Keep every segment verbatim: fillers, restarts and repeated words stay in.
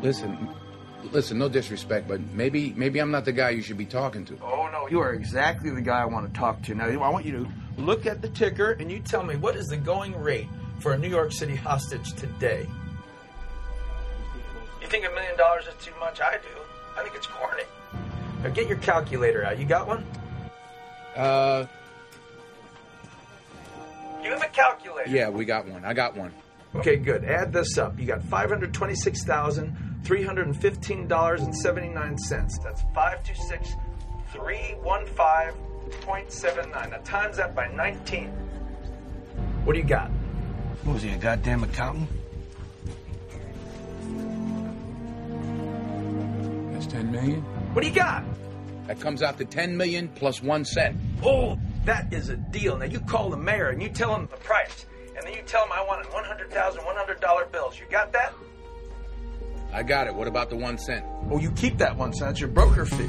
Listen, listen, no disrespect, but maybe maybe I'm not the guy you should be talking to. Oh, no, you are exactly the guy I want to talk to. Now, I want you to look at the ticker and you tell me, what is the going rate for a New York City hostage today? You think a million dollars is too much? I do. I think it's corny. Now, get your calculator out. You got one? Uh... You have a calculator? Yeah, we got one. I got one. Okay, good. Add this up. You got five hundred twenty-six thousand, three hundred fifteen dollars and seventy-nine cents. That's five two six, three one five point seven nine. Now times that by nineteen. What do you got? What was he, a goddamn accountant? That's ten million. What do you got? That comes out to ten million plus one cent. Oh, that is a deal. Now you call the mayor and you tell him the price. And then you tell him I want one hundred thousand one hundred dollar bills. You got that? I got it. What about the one cent? Oh, you keep that one cent. It's your broker fee.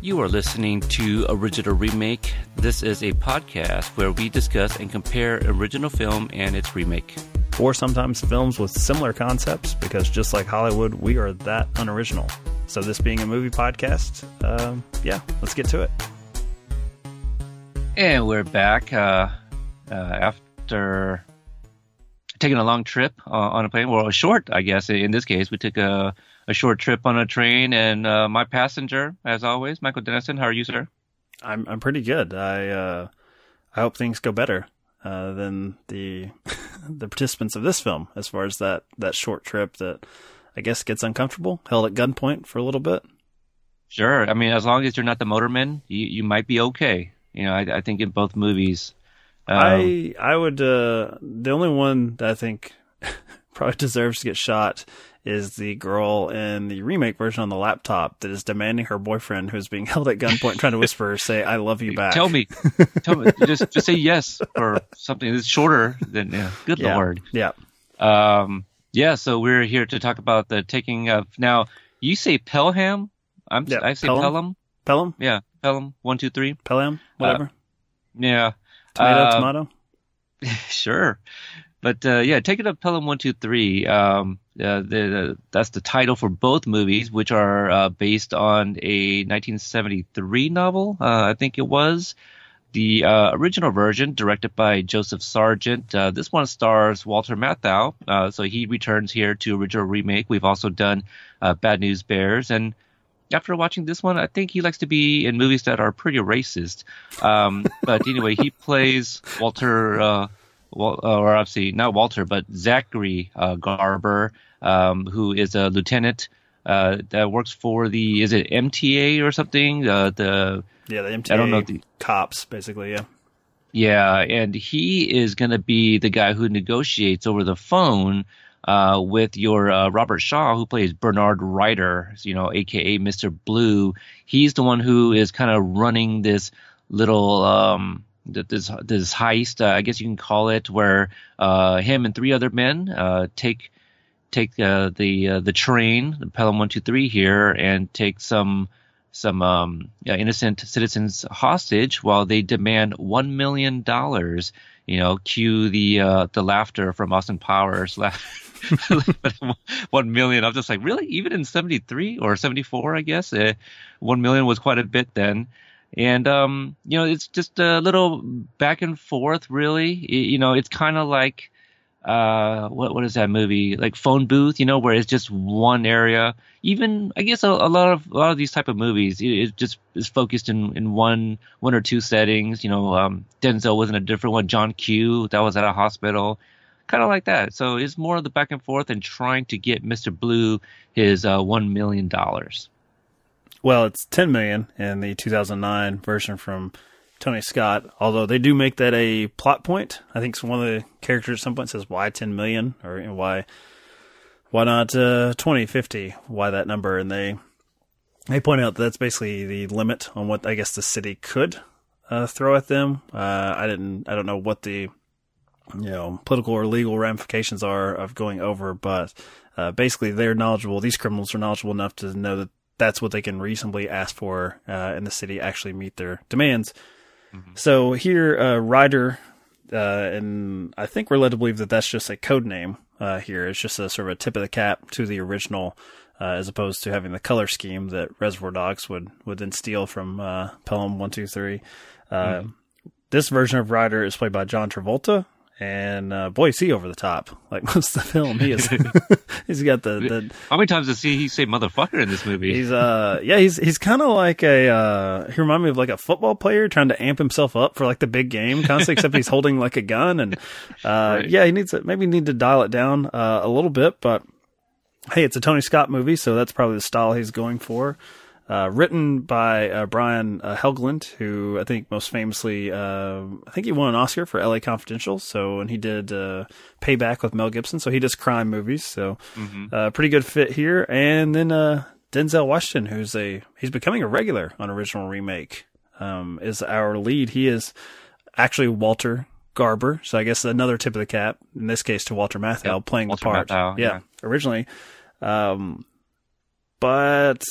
You are listening to Original Remake. This is a podcast where we discuss and compare original film and its remake. Or sometimes films with similar concepts, because just like Hollywood, we are that unoriginal. So this being a movie podcast, uh, yeah, let's get to it. And we're back uh, uh, after... After taking a long trip uh, on a plane, well, a short, I guess, in this case, we took a, a short trip on a train. And uh, my passenger, as always, Michael Dennison. How are you, sir? I'm I'm pretty good. I uh, I hope things go better uh, than the the participants of this film, as far as that, that short trip that I guess gets uncomfortable, held at gunpoint for a little bit. Sure. I mean, as long as you're not the motorman, you you might be okay. You know, I, I think in both movies. Um, I I would uh, the only one that I think probably deserves to get shot is the girl in the remake version on the laptop that is demanding her boyfriend, who's being held at gunpoint, trying to whisper, say "I love you" back. Tell me, tell me, just just say yes or something that's shorter than yeah. Good yeah. Lord. Yeah, um, yeah. So we're here to talk about the taking of. Now you say Pelham, I'm yeah, I say Pelham, Pelham, Pelham, yeah, Pelham one two three, Pelham, whatever, uh, yeah. Tomato, uh, tomato. Sure. But uh, yeah, take it up, Pelham one two three. Um, uh, the, the, that's the title for both movies, which are uh, based on a nineteen seventy-three novel, uh, I think it was. The uh, original version, directed by Joseph Sargent. Uh, this one stars Walter Matthau, uh, so he returns here to Original Remake. We've also done uh, Bad News Bears. And after watching this one, I think he likes to be in movies that are pretty racist. Um, but anyway, he plays Walter, uh, Wal- or obviously not Walter, but Zachary uh, Garber, um, who is a lieutenant uh, that works for the, is it M T A or something? Uh, the yeah, the M T A. I don't know the cops, basically. Yeah. Yeah, and he is going to be the guy who negotiates over the phone. Uh, with your uh, Robert Shaw, who plays Bernard Ryder, you know, a k a. Mister Blue. He's the one who is kind of running this little um, this this heist, uh, I guess you can call it, where uh, him and three other men uh, take take uh, the uh, the train, the Pelham one two three here, and take some some um, yeah, innocent citizens hostage while they demand one million dollars. You know, cue the uh, the laughter from Austin Powers. One million. I'm just like, really? Even in seventy-three or seventy-four, I guess, eh, one million was quite a bit then. And, um, you know, it's just a little back and forth, really. It, you know, it's kind of like, uh, what what is that movie? Like Phone Booth, you know, where it's just one area. Even, I guess, a, a lot of a lot of these type of movies, it, it just is focused in, in one one or two settings. You know, um, Denzel was in a different one. John Q, that was at a hospital. Kind of like that. So it's more of the back and forth and trying to get Mister Blue his uh, one million dollars. Well, it's ten million dollars in the two thousand nine version from Tony Scott, although they do make that a plot point. I think one of the characters at some point says, why ten million dollars? Or you know, why why not uh, twenty, fifty? Why that number? And they, they point out that that's basically the limit on what I guess the city could uh, throw at them. Uh, I didn't. I don't know what the... you know, political or legal ramifications are of going over, but uh, basically they're knowledgeable. These criminals are knowledgeable enough to know that that's what they can reasonably ask for uh, in the city, actually meet their demands. Mm-hmm. So here, uh, Ryder uh, and I think we're led to believe that that's just a code name uh, here. It's just a sort of a tip of the cap to the original, uh, as opposed to having the color scheme that Reservoir Dogs would, would then steal from uh, Pelham one two three. Uh, mm-hmm. This version of Ryder is played by John Travolta, and uh, boy, is he over the top. Like most of the film, he is. He's got the, the. How many times does he, he say "motherfucker" in this movie? He's uh, yeah, he's he's kind of like a. Uh, he reminded me of like a football player trying to amp himself up for like the big game constantly, except he's holding like a gun, and uh, right. yeah, he needs to maybe need to dial it down uh, a little bit. But hey, it's a Tony Scott movie, so that's probably the style he's going for. Uh, written by uh, Brian uh, Helgeland, who I think most famously, uh, I think he won an Oscar for L A Confidential. So, and he did uh, Payback with Mel Gibson. So he does crime movies. So, mm-hmm. uh, pretty good fit here. And then uh, Denzel Washington, who's a he's becoming a regular on Original Remake, um, is our lead. He is actually Walter Garber. So I guess another tip of the cap in this case to Walter Matthau yep. playing Walter the part. Matthau, yeah, yeah, originally, um, but.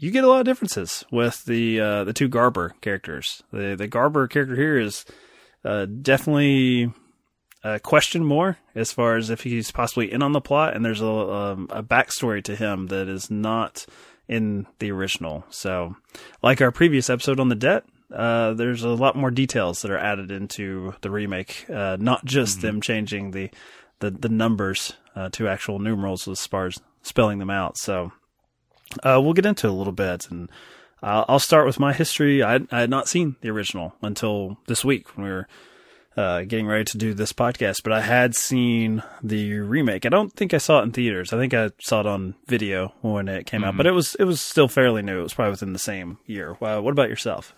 You get a lot of differences with the uh, the two Garber characters. The the Garber character here is uh, definitely a question more as far as if he's possibly in on the plot, and there's a um, a backstory to him that is not in the original. So, like our previous episode on the debt, uh, there's a lot more details that are added into the remake, uh, not just mm-hmm. them changing the the, the numbers uh, to actual numerals as far as spelling them out. So. Uh, we'll get into it a little bit, and uh, I'll start with my history. I, I had not seen the original until this week when we were uh, getting ready to do this podcast, but I had seen the remake. I don't think I saw it in theaters. I think I saw it on video when it came mm-hmm. out, but it was it was still fairly new. It was probably within the same year. Wow. What about yourself?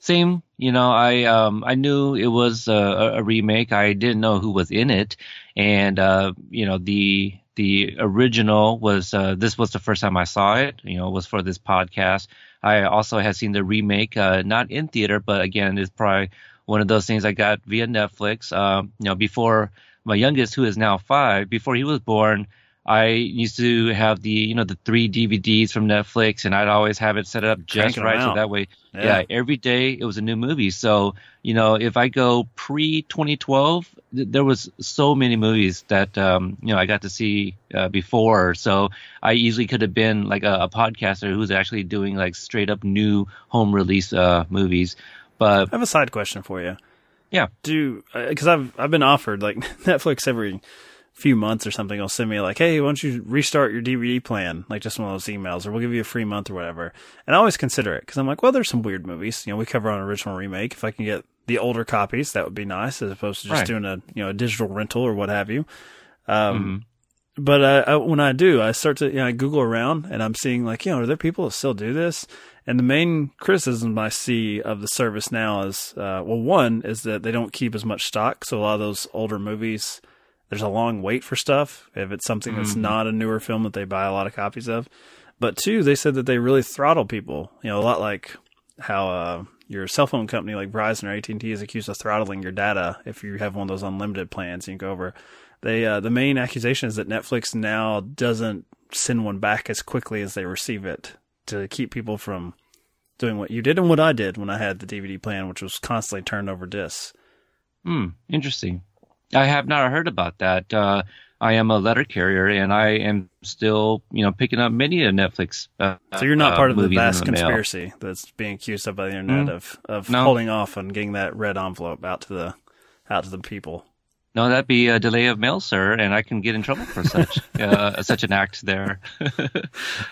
Same. You know, I um, I knew it was a, a remake. I didn't know who was in it, and uh, you know the. The original was, uh, this was the first time I saw it, you know, it was for this podcast. I also had seen the remake, uh, not in theater, but again, it's probably one of those things I got via Netflix. Um, you know, before my youngest, who is now five, before he was born, I used to have the, you know, the three D V Ds from Netflix, and I'd always have it set up just Cranking right. So that way, yeah. yeah, every day it was a new movie. So, you know, if I go pre twenty twelve, there was so many movies that, um, you know, I got to see uh, before. So I easily could have been like a, a podcaster who's actually doing like straight up new home release uh, movies. But I have a side question for you. Yeah. Do because I've I've been offered like Netflix every few months or something will send me like, hey, why don't you restart your D V D plan? Like just one of those emails, or we'll give you a free month or whatever. And I always consider it because I'm like, well, there's some weird movies, you know, we cover on Original Remake. If I can get the older copies, that would be nice, as opposed to just right. doing a you know a digital rental or what have you. Um, mm-hmm. But I, I, when I do, I start to you know I Google around, and I'm seeing like, you know, are there people that still do this? And the main criticism I see of the service now is, uh, well, one is that they don't keep as much stock, so a lot of those older movies. There's a long wait for stuff if it's something that's mm-hmm. not a newer film that they buy a lot of copies of. But two, they said that they really throttle people, you know, a lot like how uh, your cell phone company like Verizon or A T and T is accused of throttling your data if you have one of those unlimited plans and you go over. They uh, the main accusation is that Netflix now doesn't send one back as quickly as they receive it to keep people from doing what you did and what I did when I had the D V D plan, which was constantly turned over discs. Hmm, interesting. I have not heard about that. Uh, I am a letter carrier, and I am still, you know, picking up many of Netflix. Uh, so you're not uh, part of the vast the conspiracy mail. That's being accused of by the internet mm-hmm. of, of no. holding off on getting that red envelope out to the out to the people. No, that'd be a delay of mail, sir, and I can get in trouble for such uh, such an act there. You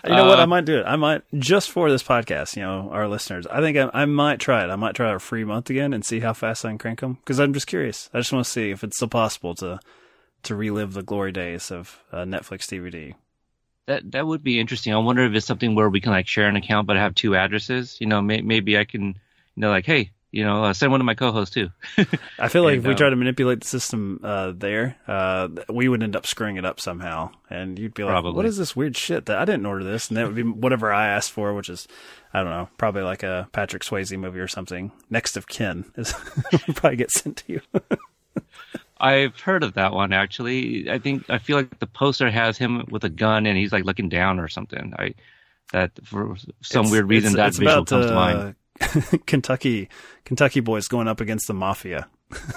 know what? I might do it. I might, just for this podcast, you know, our listeners, I think I, I might try it. I might try a free month again and see how fast I can crank them, because I'm just curious. I just want to see if it's still possible to to relive the glory days of uh, Netflix D V D. That that would be interesting. I wonder if it's something where we can, like, share an account but have two addresses. You know, may, maybe I can, you know, like, hey, you know, uh, send one of my co-hosts too. I feel like and, if we um, try to manipulate the system uh, there, uh, we would end up screwing it up somehow. And you'd be like, probably. What is this weird shit that I didn't order this? And that would be whatever I asked for, which is, I don't know, probably like a Patrick Swayze movie or something. Next of Kin is probably get sent to you. I've heard of that one, actually. I think, I feel like the poster has him with a gun and he's like looking down or something. I That for some it's, weird reason it's, that it's visual about, comes to uh, mind. Kentucky Kentucky boys going up against the mafia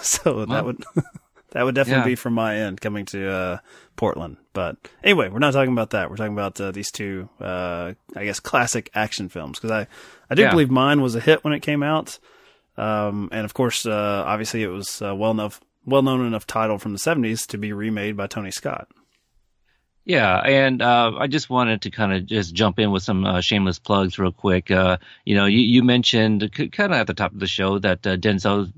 So well, that would that would definitely yeah. be from my end coming to uh, Portland. But anyway, we're not talking about that. We're talking about uh, these two, uh, I guess, classic action films. Because I, I do yeah. believe mine was a hit when it came out. Um, and of course, uh, obviously, it was a well enough, well known enough title from the seventies to be remade by Tony Scott. Yeah, and uh, I just wanted to kind of just jump in with some uh, shameless plugs real quick. Uh, you know, you, you mentioned c- kind of at the top of the show that uh, Denzel's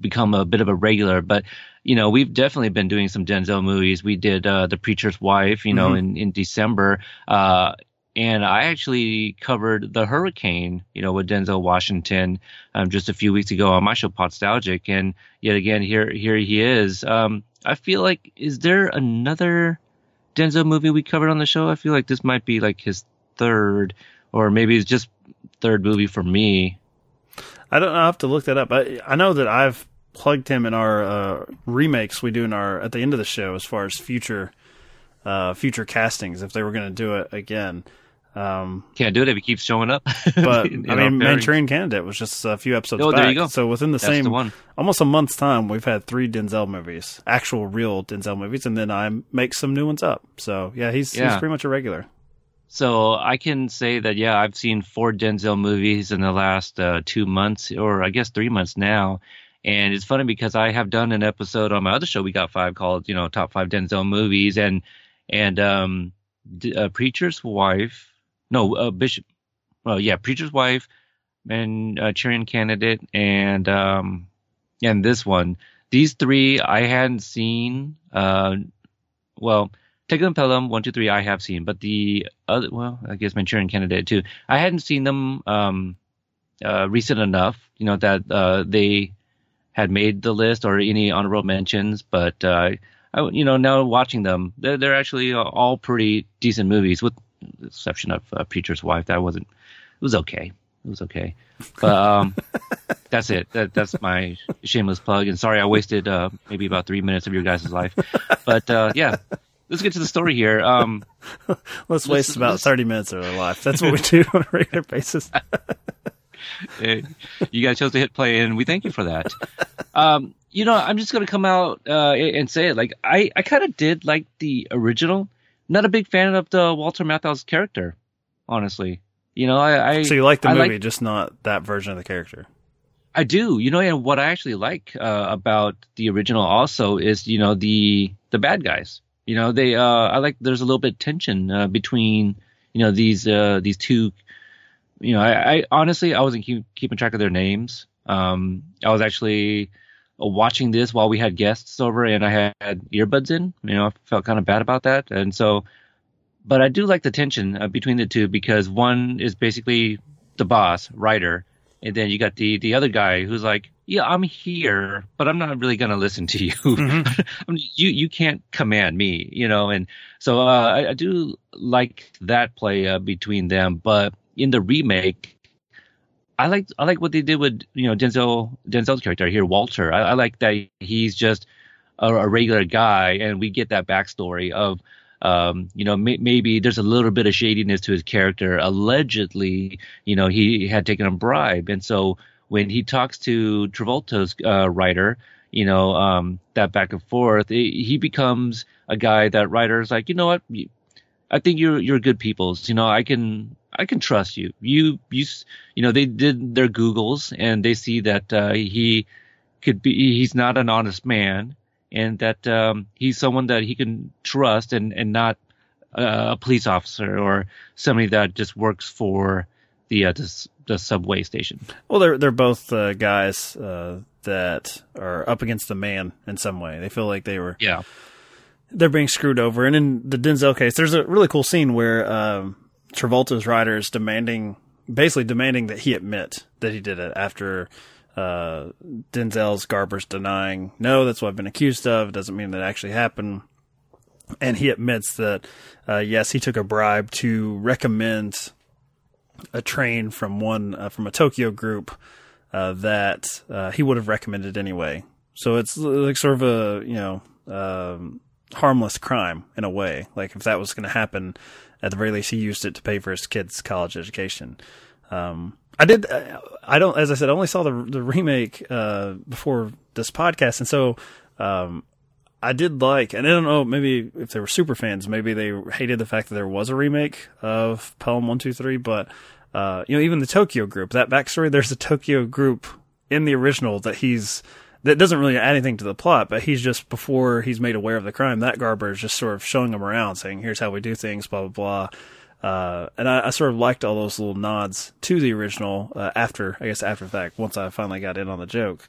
become a bit of a regular, but, you know, we've definitely been doing some Denzel movies. We did uh, The Preacher's Wife, you know, mm-hmm. in, in December, uh, and I actually covered The Hurricane, you know, with Denzel Washington um, just a few weeks ago on my show, Podstalgic, and yet again, here, here he is. Um, I feel like, is there another Denzel movie we covered on the show? I feel like this might be like his third, or maybe it's just third movie for me. I don't know. I'll have to look that up. I, I know that I've plugged him in our uh, remakes we do in our at the end of the show as far as future uh, future castings if they were going to do it again. Um, Can't do it if he keeps showing up. But in, in I mean, Manchurian Candidate was just a few episodes oh, back. There you go. So within the That's same the one. Almost a month's time, we've had three Denzel movies, actual real Denzel movies, and then I make some new ones up. So yeah, he's yeah. he's pretty much a regular. So I can say that yeah, I've seen four Denzel movies in the last uh, two months, or I guess three months now. And it's funny because I have done an episode on my other show, We Got Five, called you know Top Five Denzel Movies, and and um, D- uh, Preacher's Wife. No, uh, Bishop. Well, yeah, Preacher's Wife, and uh, Manchurian Candidate, and um, and this one. These three I hadn't seen. Uh, well, Pelham one two three I have seen, but the other, well, I guess Manchurian Candidate too. I hadn't seen them um, uh, recent enough, you know, that uh, they had made the list or any honorable mentions, but uh, I, you know, now watching them, they're, they're actually all pretty decent movies with. Exception of uh, Preacher's Wife, that wasn't. It was okay. It was okay. But um, that's it. That that's my shameless plug. And sorry, I wasted uh, maybe about three minutes of your guys' life. But uh, yeah, let's get to the story here. Um, let's, let's waste about let's... thirty minutes of our life. That's what we do on a regular basis. You guys chose to hit play, and we thank you for that. Um, you know, I'm just going to come out uh, and say it. Like I, I kind of did like the original. Not a big fan of the Walter Matthau's character, honestly. You know, I, I so you like the I movie, like, just not that version of the character. I do, you know, and what I actually like uh, about the original also is, you know, the the bad guys. You know, they uh, I like there's a little bit of tension uh, between you know these uh, these two. You know, I, I honestly I wasn't keep, keeping track of their names. Um, I was actually watching this while we had guests over and I had earbuds in, you know, I felt kind of bad about that. And so, but I do like the tension uh, between the two because one is basically the boss, Ryder. And then you got the, the other guy who's like, yeah, I'm here, but I'm not really going to listen to you. Mm-hmm. I mean, you, you can't command me, you know? And so uh, I, I do like that play uh, between them, but in the remake, I like I like what they did with you know Denzel Denzel's character here, Walter. I, I like that he's just a, a regular guy, and we get that backstory of um, you know may, maybe there's a little bit of shadiness to his character. Allegedly, you know he had taken a bribe, and so when he talks to Travolta's uh, writer, you know um, that back and forth, it, he becomes a guy that writer's like, you know what, I think you're you're good people. You know I can. I can trust you. You, you, you know, they did their Googles and they see that uh, he could be, he's not an honest man and that um, he's someone that he can trust and, and not uh, a police officer or somebody that just works for the, uh, the, the subway station. Well, they're, they're both uh, guys uh, that are up against the man in some way. They feel like they were, yeah, they're being screwed over. And in the Denzel case, there's a really cool scene where, um, Travolta's writer is demanding, basically demanding that he admit that he did it after uh, Denzel's Garber's denying, no, that's what I've been accused of. It doesn't mean that it actually happened. And he admits that, uh, yes, he took a bribe to recommend a train from one, uh, from a Tokyo group uh, that uh, he would have recommended anyway. So it's like sort of a, you know, um, harmless crime in a way. Like if that was going to happen, at the very least, he used it to pay for his kid's college education. Um, I did. I don't. As I said, I only saw the the remake uh, before this podcast, and so um, I did like. And I don't know. Maybe if they were super fans, maybe they hated the fact that there was a remake of Pelham one two three. But uh, you know, even the Tokyo group. That backstory. There's a Tokyo group in the original that he's. That doesn't really add anything to the plot, but he's just, before he's made aware of the crime, that Garber is just sort of showing him around, saying, here's how we do things, blah, blah, blah. Uh, and I, I sort of liked all those little nods to the original uh, after, I guess, after the fact, once I finally got in on the joke.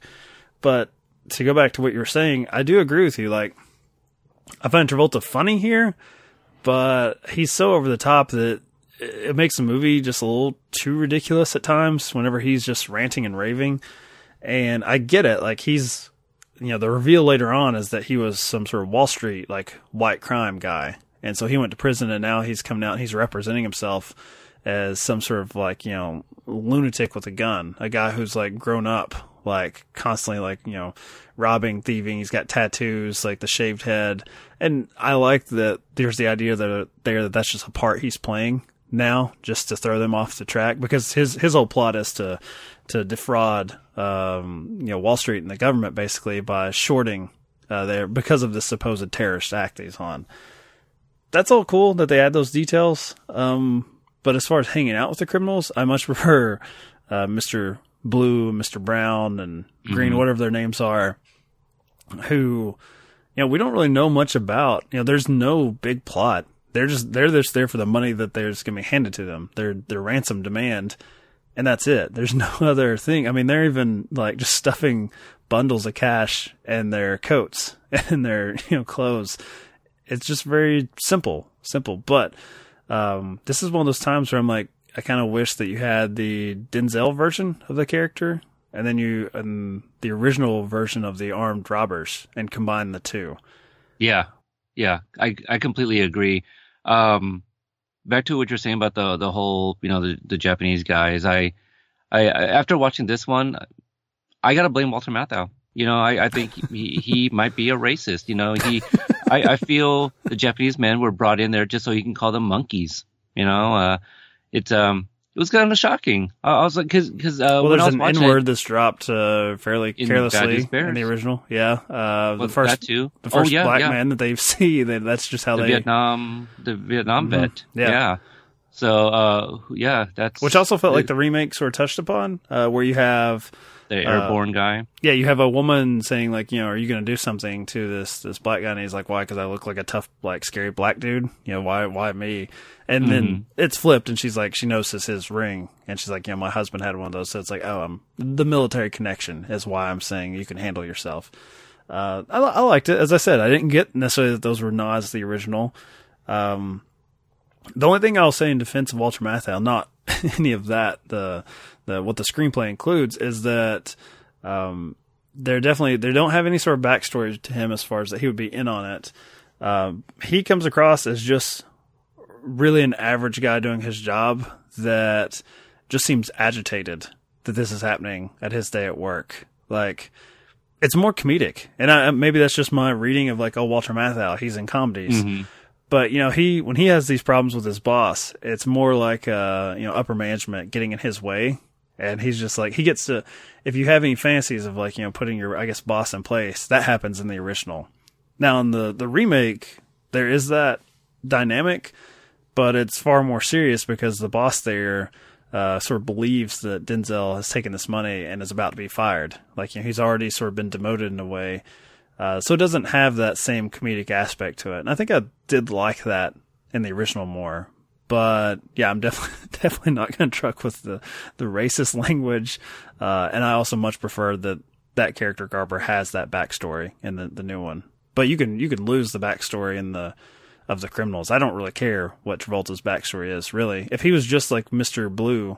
But to go back to what you were saying, I do agree with you. Like, I find Travolta funny here, but he's so over the top that it makes the movie just a little too ridiculous at times whenever he's just ranting and raving. And I get it. Like, he's, you know, the reveal later on is that he was some sort of Wall Street, like, white crime guy. And so he went to prison, and now he's coming out and he's representing himself as some sort of, like, you know, lunatic with a gun. A guy who's, like, grown up, like, constantly, like, you know, robbing, thieving. He's got tattoos, like the shaved head. And I like that there's the idea that there that that's just a part he's playing now, just to throw them off the track, because his his whole plot is to to defraud um you know Wall Street and the government, basically, by shorting uh there because of the supposed terrorist act he's on. That's all cool that they add those details, um but as far as hanging out with the criminals, I much prefer uh Mister Blue, Mister Brown, and Green, mm-hmm. whatever their names are, who, you know, we don't really know much about. You know, there's no big plot. They're just they're just there for the money that there's going to be handed to them. Their their ransom demand, and that's it. There's no other thing. I mean, they're even like just stuffing bundles of cash in their coats and their, you know, clothes. It's just very simple, simple. But um, this is one of those times where I'm like, I kind of wish that you had the Denzel version of the character and then you and the original version of the armed robbers and combine the two. Yeah, yeah, I I completely agree. Um, back to what you're saying about the the whole, you know, the, the Japanese guys. I, I, after watching this one, I gotta blame Walter Matthau. You know, I, I think he, he might be a racist. You know, he, I, I feel the Japanese men were brought in there just so he can call them monkeys. You know, uh, it's um, it was kind of shocking. I, I was like, because because uh, well, when there's I was an watching, N-word that's dropped uh, fairly in carelessly in the original. Yeah, uh, well, the first too. the first oh, yeah, black yeah. man that they see. They, that's just how the they Vietnam the Vietnam mm-hmm. vet. Yeah. yeah. So, uh, yeah, that's... Which also felt it, like the remakes were touched upon, uh, where you have... The airborne uh, guy. Yeah, you have a woman saying, like, you know, are you going to do something to this this black guy? And he's like, why? Because I look like a tough, like, scary black dude? You know, why why me? And mm-hmm. then it's flipped, and she's like, she notices his ring. And she's like, yeah, my husband had one of those. So it's like, oh, I'm, the military connection is why I'm saying you can handle yourself. Uh, I, I liked it. As I said, I didn't get necessarily that those were nods to the original. Um The only thing I'll say in defense of Walter Matthau, not any of that, the the what the screenplay includes, is that um, they're definitely they don't have any sort of backstory to him as far as that he would be in on it. Um, he comes across as just really an average guy doing his job that just seems agitated that this is happening at his day at work. Like, it's more comedic, and I, maybe that's just my reading of, like, oh, Walter Matthau, he's in comedies. Mm-hmm. But, you know, he when he has these problems with his boss, it's more like, uh, you know, upper management getting in his way. And he's just like, he gets to, if you have any fantasies of, like, you know, putting your, I guess, boss in place, that happens in the original. Now, in the, the remake, there is that dynamic, but it's far more serious because the boss there uh, sort of believes that Denzel has taken this money and is about to be fired. Like, you know, he's already sort of been demoted in a way. Uh, so it doesn't have that same comedic aspect to it. And I think I did like that in the original more. But, yeah, I'm definitely definitely not going to truck with the, the racist language. Uh, and I also much prefer that that character Garber has that backstory in the, the new one. But you can you can lose the backstory in the of the criminals. I don't really care what Travolta's backstory is, really. If he was just like Mister Blue,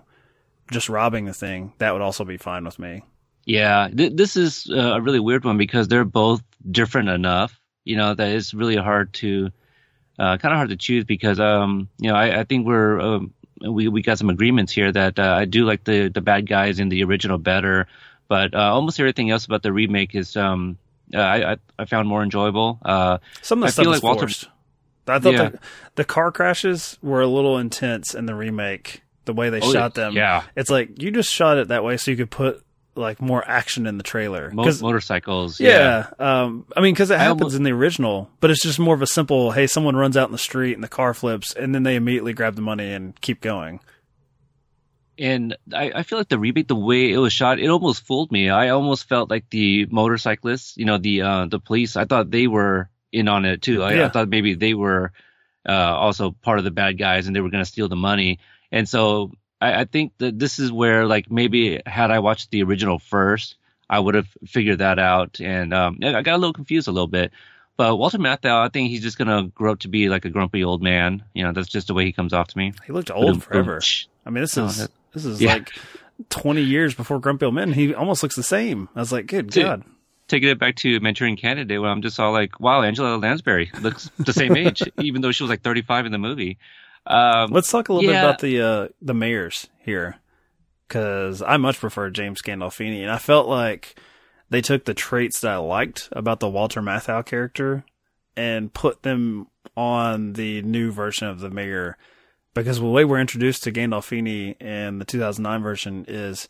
just robbing the thing, that would also be fine with me. Yeah, th- this is uh, a really weird one because they're both different enough, you know, that it's really hard to, uh, kind of hard to choose because, um, you know, I, I think we're, um, we we got some agreements here that uh, I do like the, the bad guys in the original better, but uh, almost everything else about the remake is, um, uh, I I found more enjoyable. Uh, some of the I stuff feel like Walter, forced. I thought yeah. the, the car crashes were a little intense in the remake. the way they oh, shot them. Yeah. It's like, you just shot it that way so you could put like more action in the trailer. Mo- motorcycles. Yeah. yeah. Um, I mean, because it happens almost- in the original, but it's just more of a simple, hey, someone runs out in the street and the car flips, and then they immediately grab the money and keep going. And I, I feel like the remake, the way it was shot, it almost fooled me. I almost felt like the motorcyclists, you know, the uh, the police, I thought they were in on it too. I, yeah. I thought maybe they were uh, also part of the bad guys and they were going to steal the money. And so I, I think that this is where, like, maybe had I watched the original first, I would have figured that out. And um, I got a little confused a little bit. But Walter Matthau, I think he's just going to grow up to be like a grumpy old man. You know, that's just the way he comes off to me. He looked old Boom, forever. Sh- I mean, this is... Oh, that- This is yeah. like twenty years before Grumpy Old Men. He almost looks the same. I was like, good Dude, God. Taking it back to Manchurian Candidate, where I'm just all like, wow, Angela Lansbury looks the same age, even though she was like thirty-five in the movie. Um, Let's talk a little yeah. bit about the uh, the mayors here, because I much prefer James Gandolfini, and I felt like they took the traits that I liked about the Walter Matthau character and put them on the new version of the mayor. Because the way we're introduced to Gandolfini in the two thousand nine version is,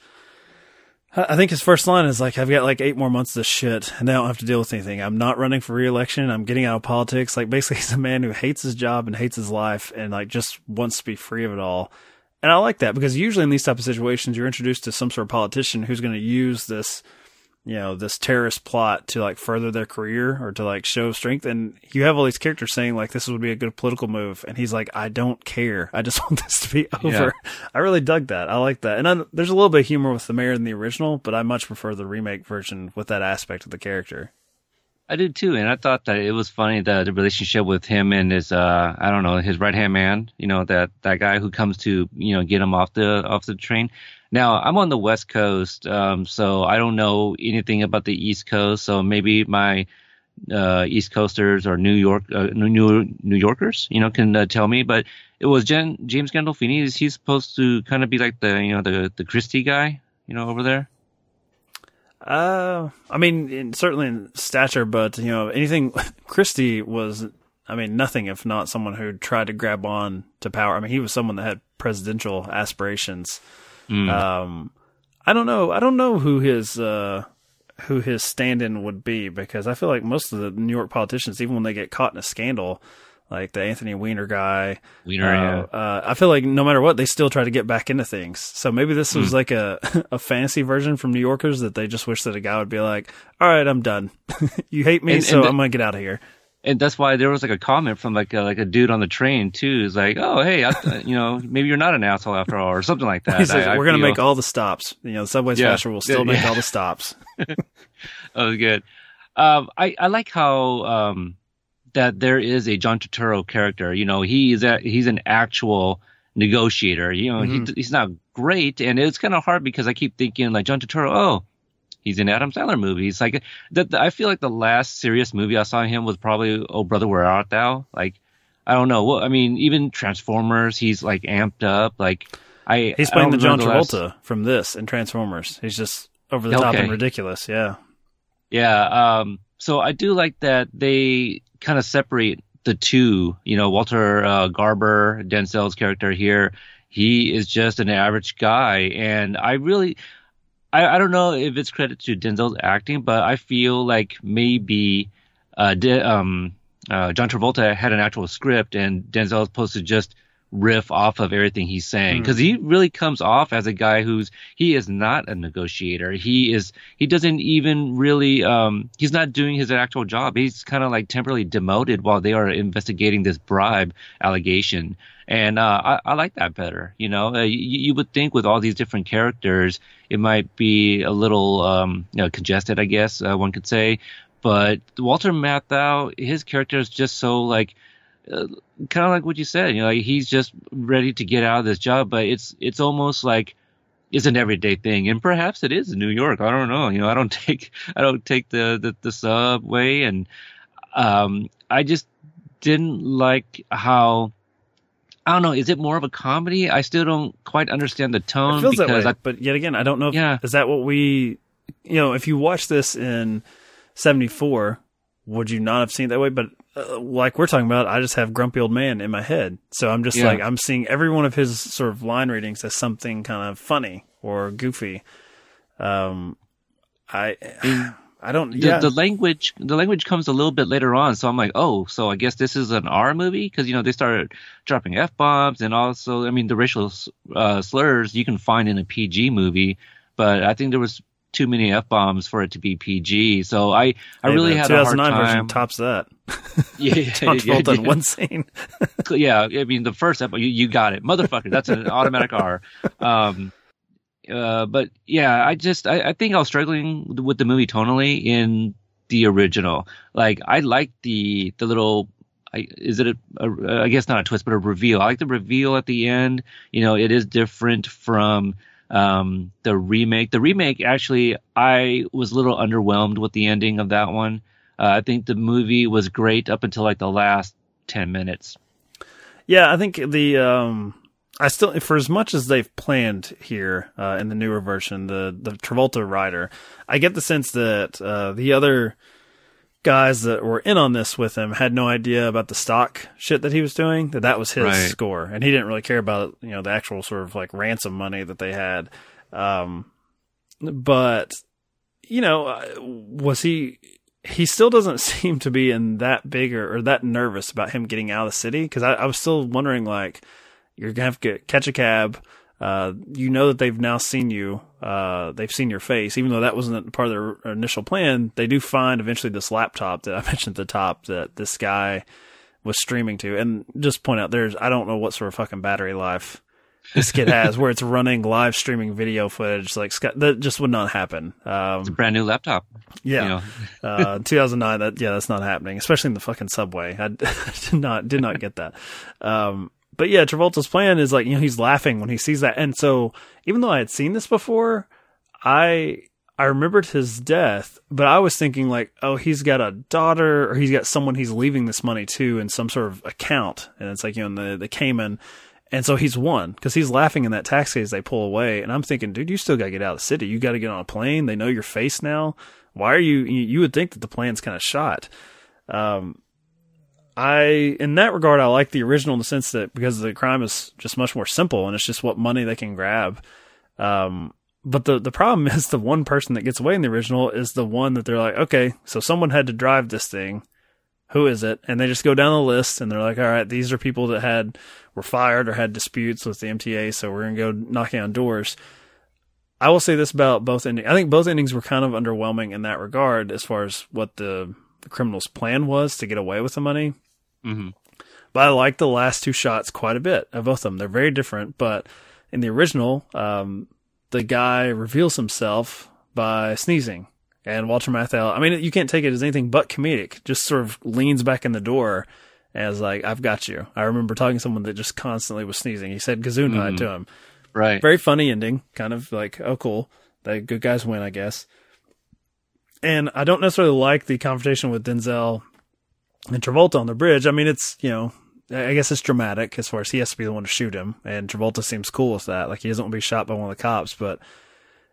I think his first line is like, I've got like eight more months of this shit and I don't have to deal with anything. I'm not running for re-election. I'm getting out of politics. Like, basically he's a man who hates his job and hates his life and like just wants to be free of it all. And I like that, because usually in these type of situations, you're introduced to some sort of politician who's going to use this, you know, this terrorist plot to like further their career or to like show strength. And you have all these characters saying like, this would be a good political move. And he's like, I don't care. I just want this to be over. Yeah. I really dug that. I like that. And I, there's a little bit of humor with the mayor in the original, but I much prefer the remake version with that aspect of the character. I did too. And I thought that it was funny, the, the relationship with him and his, uh, I don't know, his right hand man, you know, that, that guy who comes to, you know, get him off the, off the train. Now, I'm on the West Coast, um, so I don't know anything about the East Coast. So maybe my uh, East Coasters or New York, uh, New New Yorkers, you know, can uh, tell me. But it was Jen, James Gandolfini. Is he supposed to kind of be like the, you know, the the Christie guy, you know, over there? Uh, I mean, in, certainly in stature, but you know, anything Christie was, I mean, nothing if not someone who tried to grab on to power. I mean, he was someone that had presidential aspirations. Mm. Um, I don't know. I don't know who his uh, who his stand-in would be, because I feel like most of the New York politicians, even when they get caught in a scandal, like the Anthony Weiner guy, Weiner, uh, yeah. uh, I feel like no matter what, they still try to get back into things. So maybe this mm. was like a a fantasy version from New Yorkers that they just wish that a guy would be like, "All right, I'm done. You hate me, and, so and the- I'm gonna get out of here." And that's why there was like a comment from like a, like a dude on the train too. Is like, oh hey, I, you know, maybe you're not an asshole after all, or something like that. He says, I, we're I gonna feel... make all the stops. You know, the subway yeah. smasher will still yeah. make all the stops. That was good. Um, I I like how um, that there is a John Turturro character. You know, he is a, he's an actual negotiator. You know, mm-hmm. he, he's not great, and it's kind of hard because I keep thinking like John Turturro. Oh. He's in Adam Sandler movies. Like that, I feel like the last serious movie I saw him was probably "Oh Brother, Where Art Thou?" Like, I don't know. Well, I mean, even Transformers, he's like amped up. Like, I he's playing I the John Travolta the last... from this in Transformers. He's just over the okay. top and ridiculous. Yeah, yeah. Um, so I do like that they kind of separate the two. You know, Walter uh, Garber, Denzel's character here, he is just an average guy, and I really. I, I don't know if it's credit to Denzel's acting, but I feel like maybe uh, De, um, uh, John Travolta had an actual script and Denzel is supposed to just riff off of everything he's saying, because mm. he really comes off as a guy who's he is not a negotiator. He is he doesn't even really um, he's not doing his actual job. He's kind of like temporarily demoted while they are investigating this bribe allegation. And uh, I, I like that better. You know, uh, you, you would think with all these different characters, it might be a little um, you know, congested, I guess uh, one could say. But Walter Matthau, his character is just so like uh, kind of like what you said. You know, like, he's just ready to get out of this job. But it's it's almost like it's an everyday thing. And perhaps it is in New York. I don't know. You know, I don't take I don't take the, the, the subway. And um, I just didn't like how. I don't know. Is it more of a comedy? I still don't quite understand the tone. It feels because that way, I, but yet again, I don't know. If, yeah. Is that what we, you know, if you watch this in seventy-four, would you not have seen it that way? But uh, like we're talking about, I just have grumpy old man in my head. So I'm just yeah. like, I'm seeing every one of his sort of line readings as something kind of funny or goofy. Um, I, In, I don't, the, yeah. the language, the language comes a little bit later on. So I'm like, oh, so I guess this is an R movie. Cause you know, they started dropping F bombs and also, I mean, the racial uh, slurs you can find in a P G movie, but I think there was too many F bombs for it to be P G. So I, I hey, really had a hard time. two thousand nine version tops that. yeah, John Travolta yeah, yeah. in one scene. yeah. I mean, the first episode, you, you got it. Motherfucker. That's an automatic R. Um, Uh, but yeah, I just I, I think I was struggling with the movie tonally in the original. Like I like the the little, I, is it a, a I guess not a twist, but a reveal. I like the reveal at the end. You know, it is different from um, the remake. The remake actually, I was a little underwhelmed with the ending of that one. Uh, I think the movie was great up until like the last ten minutes. Yeah, I think the. Um... I still, for as much as they've planned here uh, in the newer version, the, the Travolta rider, I get the sense that uh, the other guys that were in on this with him had no idea about the stock shit that he was doing, that that was his right. score. And he didn't really care about, you know, the actual sort of like ransom money that they had. Um, but, you know, was he... He still doesn't seem to be in that big or, or that nervous about him getting out of the city. Because I, I was still wondering, like... You're going to have to get, catch a cab. Uh, you know that they've now seen you. Uh, they've seen your face. Even though that wasn't part of their initial plan, they do find eventually this laptop that I mentioned at the top that this guy was streaming to. And just point out, there's I don't know what sort of fucking battery life this kid has where it's running live streaming video footage. Like that just would not happen. Um, it's a brand new laptop. Yeah. You know. uh, two thousand nine, that, yeah, that's not happening, especially in the fucking subway. I did not, did not get that. Um, But yeah, Travolta's plan is like, you know, he's laughing when he sees that. And so even though I had seen this before, I I remembered his death, but I was thinking like, oh, he's got a daughter or he's got someone he's leaving this money to in some sort of account. And it's like, you know, in the, the Cayman. And so he's won because he's laughing in that taxi as they pull away. And I'm thinking, dude, you still got to get out of the city. You got to get on a plane. They know your face now. Why are you, you would think that the plan's kind of shot. Um, I, in that regard, I like the original in the sense that because the crime is just much more simple and it's just what money they can grab. Um, but the, the problem is the one person that gets away in the original is the one that they're like, okay, so someone had to drive this thing. Who is it? And they just go down the list and they're like, all right, these are people that had, were fired or had disputes with the M T A. So we're going to go knocking on doors. I will say this about both endings. I think both endings were kind of underwhelming in that regard as far as what the, the criminal's plan was to get away with the money. Mm-hmm. But I like the last two shots quite a bit of both of them. They're very different, but in the original, um, the guy reveals himself by sneezing. And Walter Matthau, I mean, you can't take it as anything but comedic, just sort of leans back in the door and is like, I've got you. I remember talking to someone that just constantly was sneezing. He said gazoon mm-hmm. night to him. Right. Very funny ending, kind of like, oh, cool. The good guys win, I guess. And I don't necessarily like the confrontation with Denzel and Travolta on the bridge. I mean, it's, you know, I guess it's dramatic as far as he has to be the one to shoot him. And Travolta seems cool with that. Like, he doesn't want to be shot by one of the cops. But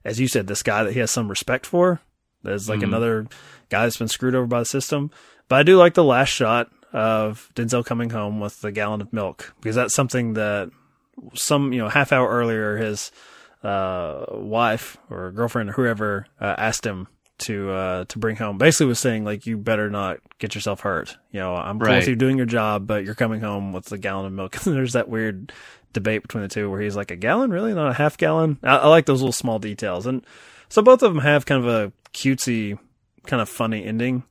as you said, this guy that he has some respect for is like mm-hmm. another guy that's been screwed over by the system. But I do like the last shot of Denzel coming home with the gallon of milk, because that's something that some, you know, half hour earlier, his uh, wife or girlfriend or whoever uh, asked him to uh to bring home, basically was saying like, you better not get yourself hurt, you know, I'm cool right. with you doing your job, but you're coming home with a gallon of milk. And there's that weird debate between the two where he's like, a gallon, really, not a half gallon. I, I like those little small details, and so both of them have kind of a cutesy, kind of funny ending.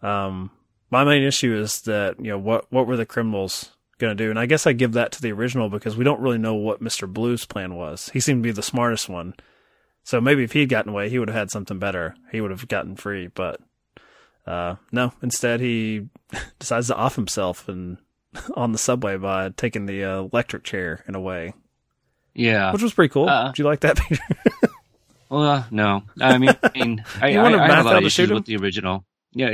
Um my main issue is that, you know, what what were the criminals gonna do? And I guess I give that to the original, because we don't really know what Mister Blue's plan was. He seemed to be the smartest one. So maybe if he'd gotten away, he would have had something better. He would have gotten free, but uh, no. Instead, he decides to off himself and on the subway by taking the uh, electric chair in a way. Yeah, which was pretty cool. Uh, Did you like that, Peter? Well, uh, no. I mean, I, I, I, I have a lot of issues with the original. Yeah,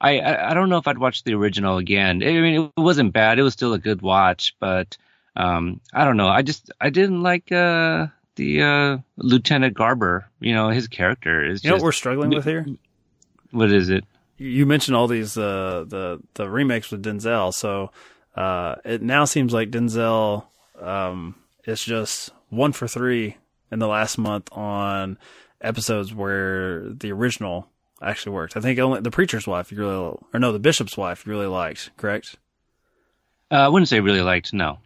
I I don't know if I'd watch the original again. I mean, it wasn't bad. It was still a good watch, but um, I don't know. I just I didn't like. Uh, The uh, Lieutenant Garber, you know, his character is. You just, know what we're struggling with here? What is it? you mentioned all these uh, the the remakes with Denzel, so uh, it now seems like Denzel um, is just one for three in the last month on episodes where the original actually worked. I think only The Preacher's Wife you really, or no, The Bishop's Wife you really liked, correct? Uh, I wouldn't say really liked, no.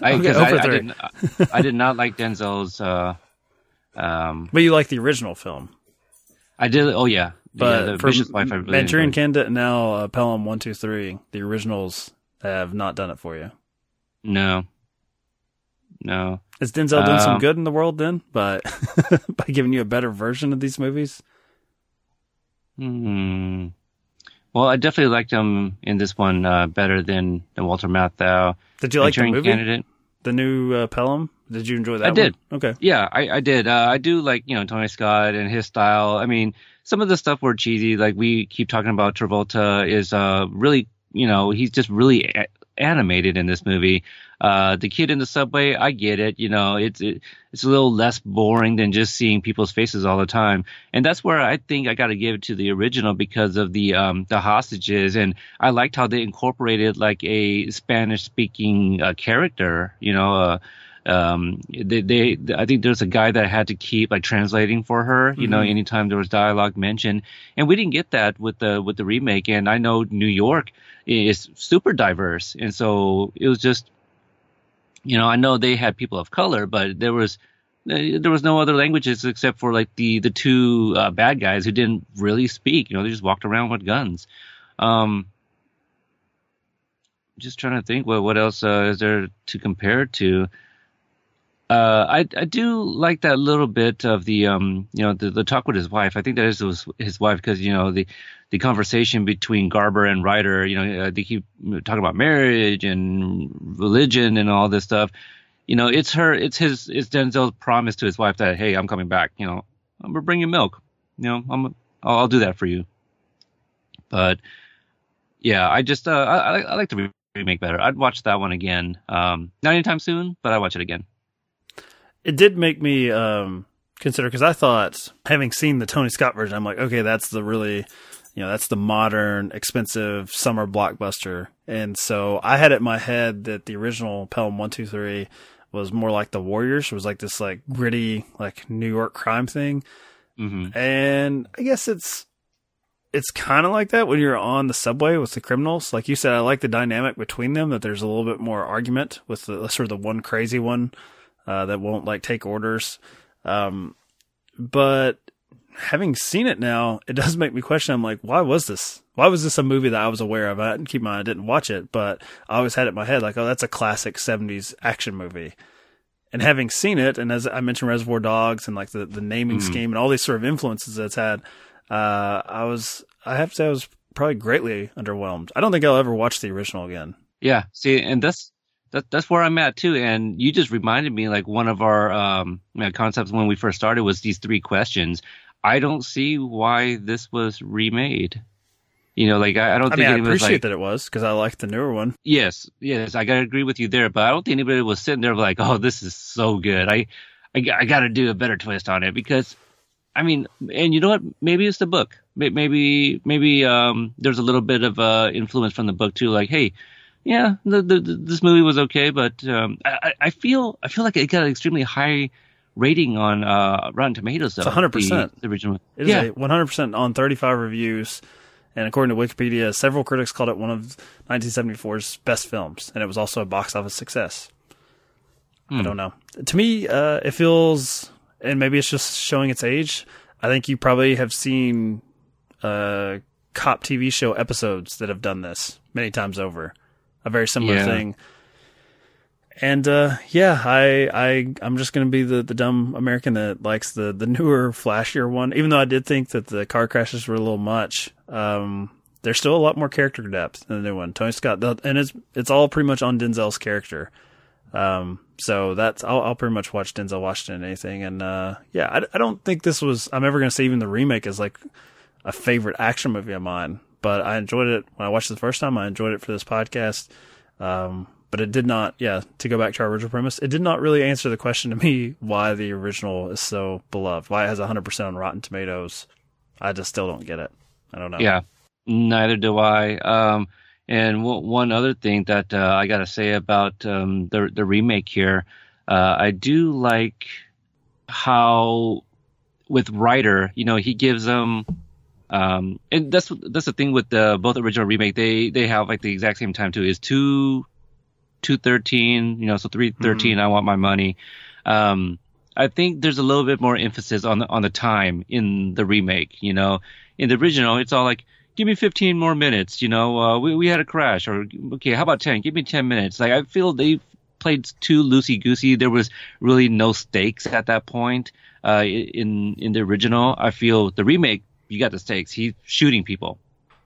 I, okay, I, I, didn't, I, I did not like Denzel's. Uh, um, but you like the original film. I did. Oh yeah, but yeah, the for Bishop's Wife, I really Manchurian enjoyed. Candidate and now uh, Pelham one two three. The originals have not done it for you. No. No. Has Denzel done um, some good in the world then? But by giving you a better version of these movies. Hmm. Well, I definitely liked him in this one uh, better than, than Walter Matthau. Did you like the movie? Candidate. The new uh, Pelham? Did you enjoy that? I one? did. Okay. Yeah, I, I did. Uh, I do like, you know, Tony Scott and his style. I mean, some of the stuff were cheesy. Like we keep talking about Travolta is uh, really, you know, he's just really a- animated in this movie. Uh, the kid in the subway, I get it. You know, it's it, it's a little less boring than just seeing people's faces all the time. And that's where I think I got to give it to the original because of the um, the hostages. And I liked how they incorporated like a Spanish speaking uh, character. You know, uh, um, they, they I think there's a guy that had to keep like translating for her. You mm-hmm. know, anytime there was dialogue mentioned, and we didn't get that with the with the remake. And I know New York is super diverse, and so it was just. You know, I know they had people of color, but there was there was no other languages except for like the the two uh, bad guys who didn't really speak. You know, they just walked around with guns. Um, just trying to think, what what else uh, is there to compare to? Uh, I I do like that little bit of the um you know the, the talk with his wife. I think that is his wife because you know the. The conversation between Garber and Ryder, you know, they keep talking about marriage and religion and all this stuff. You know, it's her, it's his, it's Denzel's promise to his wife that, hey, I'm coming back. You know, I'm gonna bring you milk. You know, I'm, I'll, I'll do that for you. But yeah, I just, uh, I, I like the remake better. I'd watch that one again. Um, not anytime soon, but I watch it again. It did make me um, consider because I thought, having seen the Tony Scott version, I'm like, okay, that's the really. You know, that's the modern, expensive summer blockbuster. And so I had it in my head that the original Pelham one two three was more like The Warriors. It was like this like gritty, like New York crime thing. Mm-hmm. And I guess it's it's kind of like that when you're on the subway with the criminals. Like you said, I like the dynamic between them, that there's a little bit more argument with the sort of the one crazy one uh, that won't like take orders. Um, but... Having seen it now, it does make me question. I'm like, why was this? Why was this a movie that I was aware of? I didn't keep in mind, I didn't watch it, but I always had it in my head like, oh, that's a classic seventies action movie. And having seen it, and as I mentioned, Reservoir Dogs and like the, the naming mm. scheme and all these sort of influences that's had, uh, I was, I have to say, I was probably greatly underwhelmed. I don't think I'll ever watch the original again. Yeah. See, and that's, That, that's where I'm at, too. And you just reminded me, like, one of our um, concepts when we first started was these three questions. I don't see why this was remade. You know, like, I, I don't I think mean, anybody was like... I appreciate that it was, because I like the newer one. Yes, yes, I got to agree with you there. But I don't think anybody was sitting there like, oh, this is so good. I, I, I got to do a better twist on it, because... I mean, and you know what? Maybe it's the book. Maybe maybe um, there's a little bit of uh, influence from the book, too. Like, hey... Yeah, the, the, this movie was okay, but um, I, I feel I feel like it got an extremely high rating on uh, Rotten Tomatoes. Though, it's one hundred percent. The, the original. It is yeah. a one hundred percent on thirty-five reviews, and according to Wikipedia, several critics called it one of nineteen seventy-four's best films, and it was also a box office success. Hmm. I don't know. To me, uh, it feels, and maybe it's just showing its age, I think you probably have seen uh, cop T V show episodes that have done this many times over. A very similar yeah. thing. And, uh, yeah, I, I, I'm just going to be the, the dumb American that likes the, the newer, flashier one. Even though I did think that the car crashes were a little much, um, there's still a lot more character depth in the new one. Tony Scott, the, and it's, it's all pretty much on Denzel's character. Um, so that's, I'll, I'll pretty much watch Denzel Washington and anything. And, uh, yeah, I, I don't think this was, I'm ever going to say even the remake is like a favorite action movie of mine. But I enjoyed it when I watched it the first time. I enjoyed it for this podcast. Um, but it did not, yeah, to go back to our original premise, it did not really answer the question to me why the original is so beloved, why it has one hundred percent on Rotten Tomatoes. I just still don't get it. I don't know. Yeah. Neither do I. Um, and w- one other thing that uh, I got to say about um, the the remake here, uh, I do like how with Ryder, you know, he gives them. Um, and that's that's the thing with the, both original remake. They they have like the exact same time too. Is two two thirteen, you know, so three thirteen. Mm-hmm. I want my money. Um, I think there's a little bit more emphasis on the, on the time in the remake. You know, in the original, it's all like, give me fifteen more minutes. You know, uh, we we had a crash, or okay, how about ten? Give me ten minutes. Like I feel they played too loosey goosey. There was really no stakes at that point. Uh, in in the original, I feel the remake. You got the stakes. He's shooting people,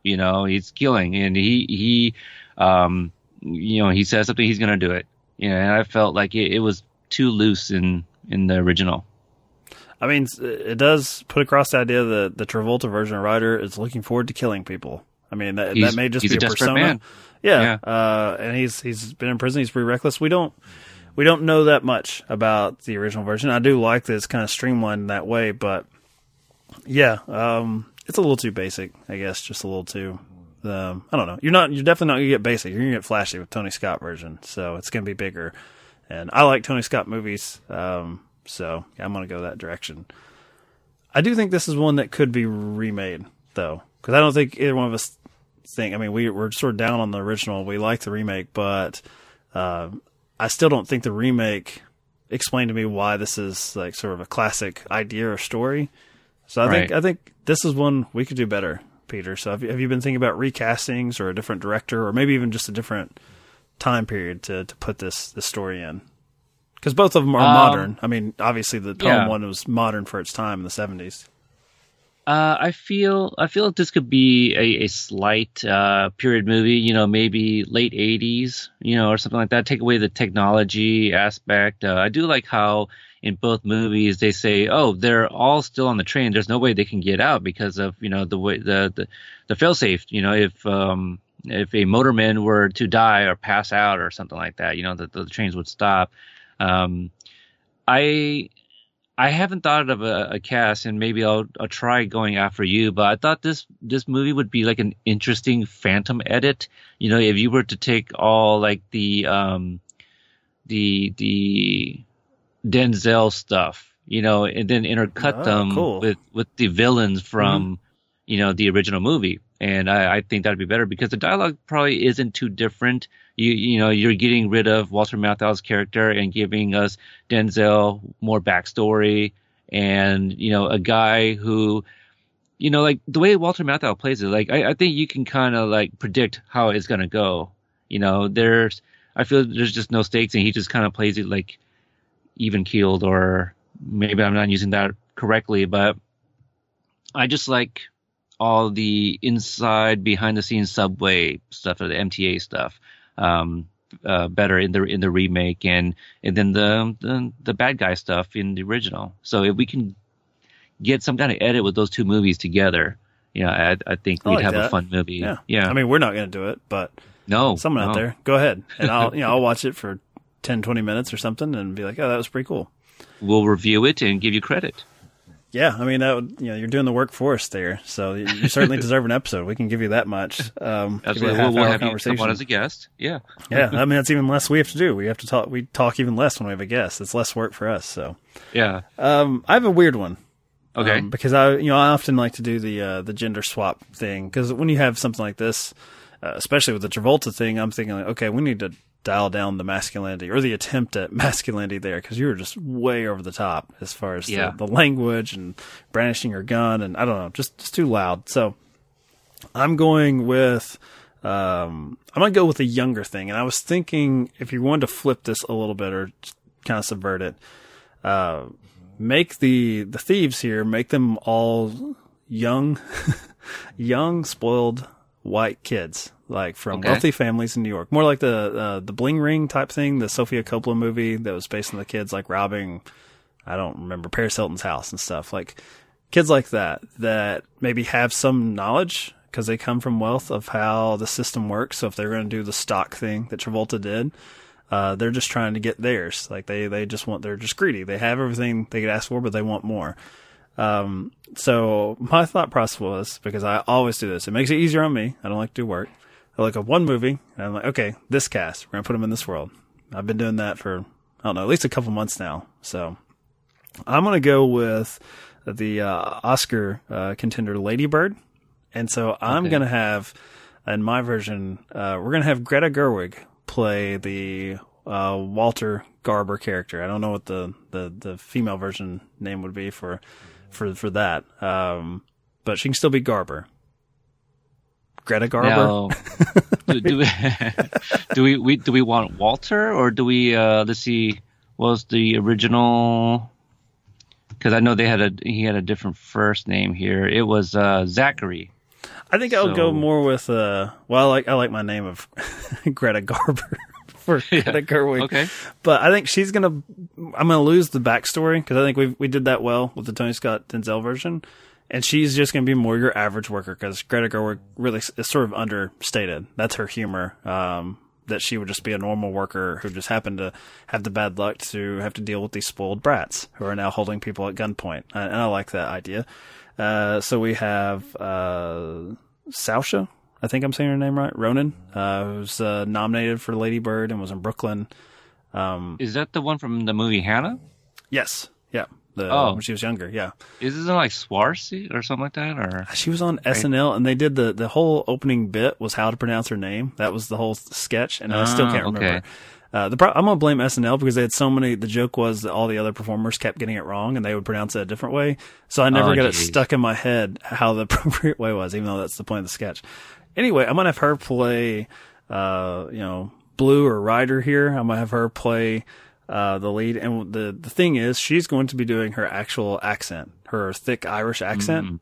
you know, he's killing, and he, he, um, you know, he says something, he's going to do it. You know, and I felt like it, it was too loose in, in the original. I mean, it does put across the idea that the Travolta version of Ryder is looking forward to killing people. I mean, that, that may just be a, a desperate persona. Man. Yeah. yeah. Uh, and he's, he's been in prison. He's pretty reckless. We don't, we don't know that much about the original version. I do like that it's kind of streamlined in that way, but yeah, um, it's a little too basic, I guess. Just a little too, um, I don't know. You're not, you're definitely not gonna get basic. You're gonna get flashy with Tony Scott version, so it's gonna be bigger. And I like Tony Scott movies, um, so yeah, I'm gonna go that direction. I do think this is one that could be remade, though, because I don't think either one of us think. I mean, we we're sort of down on the original. We like the remake, but uh, I still don't think the remake explained to me why this is like sort of a classic idea or story. So I right. think I think this is one we could do better, Peter. So have you, have you been thinking about recastings or a different director, or maybe even just a different time period to, to put this, this story in? Because both of them are um, modern. I mean, obviously the Pelham yeah. one was modern for its time in the seventies. Uh, I feel I feel like this could be a, a slight uh, period movie, you know, maybe late eighties, you know, or something like that. Take away the technology aspect. Uh, I do like how in both movies they say, oh, they're all still on the train. There's no way they can get out because of, you know, the way the the, the failsafe. You know, if um, if a motorman were to die or pass out or something like that, you know, the, the trains would stop. Um, I. I haven't thought of a, a cast, and maybe I'll, I'll try going after you, but I thought this, this movie would be like an interesting Phantom edit. You know, if you were to take all like the, um, the, the Denzel stuff, you know, and then intercut oh, them cool. with, with the villains from, mm-hmm. you know, the original movie. And I, I think that'd be better because the dialogue probably isn't too different. You you know, you're getting rid of Walter Matthau's character and giving us Denzel more backstory and, you know, a guy who, you know, like the way Walter Matthau plays it, like I, I think you can kind of like predict how it's going to go. You know, there's I feel there's just no stakes, and he just kind of plays it like even keeled, or maybe I'm not using that correctly, but I just like all the inside behind the scenes subway stuff or the M T A stuff. Um, uh, better in the in the remake, and and then the, the the bad guy stuff in the original. So if we can get some kind of edit with those two movies together, you know, I, I think we'd I like have that. a fun movie. Yeah. yeah, I mean, we're not going to do it, but no, someone no. out there, go ahead, and I'll you know I'll watch it for ten, twenty minutes or something, and be like, oh, that was pretty cool. We'll review it and give you credit. Yeah, I mean, that would, you know, you're doing the work for us there, so you, you certainly deserve an episode. We can give you that much. Um, Absolutely, we'll, we'll have you come on as a guest. Yeah, yeah. I mean, that's even less we have to do. We have to talk. We talk even less when we have a guest. It's less work for us. So yeah. Um, I have a weird one. Okay. Um, because I, you know, I often like to do the uh, the gender swap thing, because when you have something like this, uh, especially with the Travolta thing, I'm thinking like, okay, we need to dial down the masculinity or the attempt at masculinity there, because you were just way over the top as far as yeah. the, the language and brandishing your gun, and I don't know, just, just too loud. So I'm going with um I'm gonna go with a younger thing, and I was thinking if you wanted to flip this a little bit or kind of subvert it, uh make the the thieves here, make them all young young spoiled white kids, like from okay. wealthy families in New York, more like the uh, the Bling Ring type thing, the Sofia Coppola movie that was based on the kids like robbing, I don't remember, Paris Hilton's house and stuff, like kids like that that maybe have some knowledge because they come from wealth of how the system works. So if they're going to do the stock thing that Travolta did, uh, they're just trying to get theirs. Like they they just want, they're just greedy. They have everything they could ask for, but they want more. Um, so my thought process was, because I always do this, it makes it easier on me. I don't like to do work. I look up one movie and I'm like, okay, this cast, we're going to put them in this world. I've been doing that for, I don't know, at least a couple months now. So I'm going to go with the uh, Oscar uh, contender Lady Bird. And so I'm okay. going to have, in my version, uh, we're going to have Greta Gerwig play the uh, Walter Garber character. I don't know what the, the, the female version name would be for for, for that. Um, but she can still be Garber. Greta Garber. Now, do, do, we, do we, we do we want Walter, or do we uh, let's see, what was the original? Because I know they had a he had a different first name here. It was uh, Zachary. I think I'll so, go more with uh, well, I like I like my name of Greta Garber for yeah, Greta Gerwig. Okay, but I think she's gonna I'm gonna lose the backstory because I think we we did that well with the Tony Scott Denzel version. And she's just going to be more your average worker because Greta Gerwig really is sort of understated. That's her humor, um, that she would just be a normal worker who just happened to have the bad luck to have to deal with these spoiled brats who are now holding people at gunpoint. And I like that idea. Uh, so we have uh, Saoirse, I think I'm saying her name right, Ronan, uh, who's uh, nominated for Lady Bird and was in Brooklyn. Um, is that the one from the movie Hannah? Yes, yeah. The, oh, when she was younger, yeah. Isn't it like Swarovski or something like that? Or she was on right? S N L, and they did the, the whole opening bit was how to pronounce her name. That was the whole sketch, and oh, I still can't okay. remember. Uh, the pro- I'm gonna blame S N L because they had so many. The joke was that all the other performers kept getting it wrong, and they would pronounce it a different way. So I never oh, got geez. it stuck in my head how the appropriate way was, even though that's the point of the sketch. Anyway, I'm gonna have her play, uh, you know, Blue or Ryder here. I'm gonna have her play. Uh, the lead, and the the thing is, she's going to be doing her actual accent, her thick Irish accent, mm,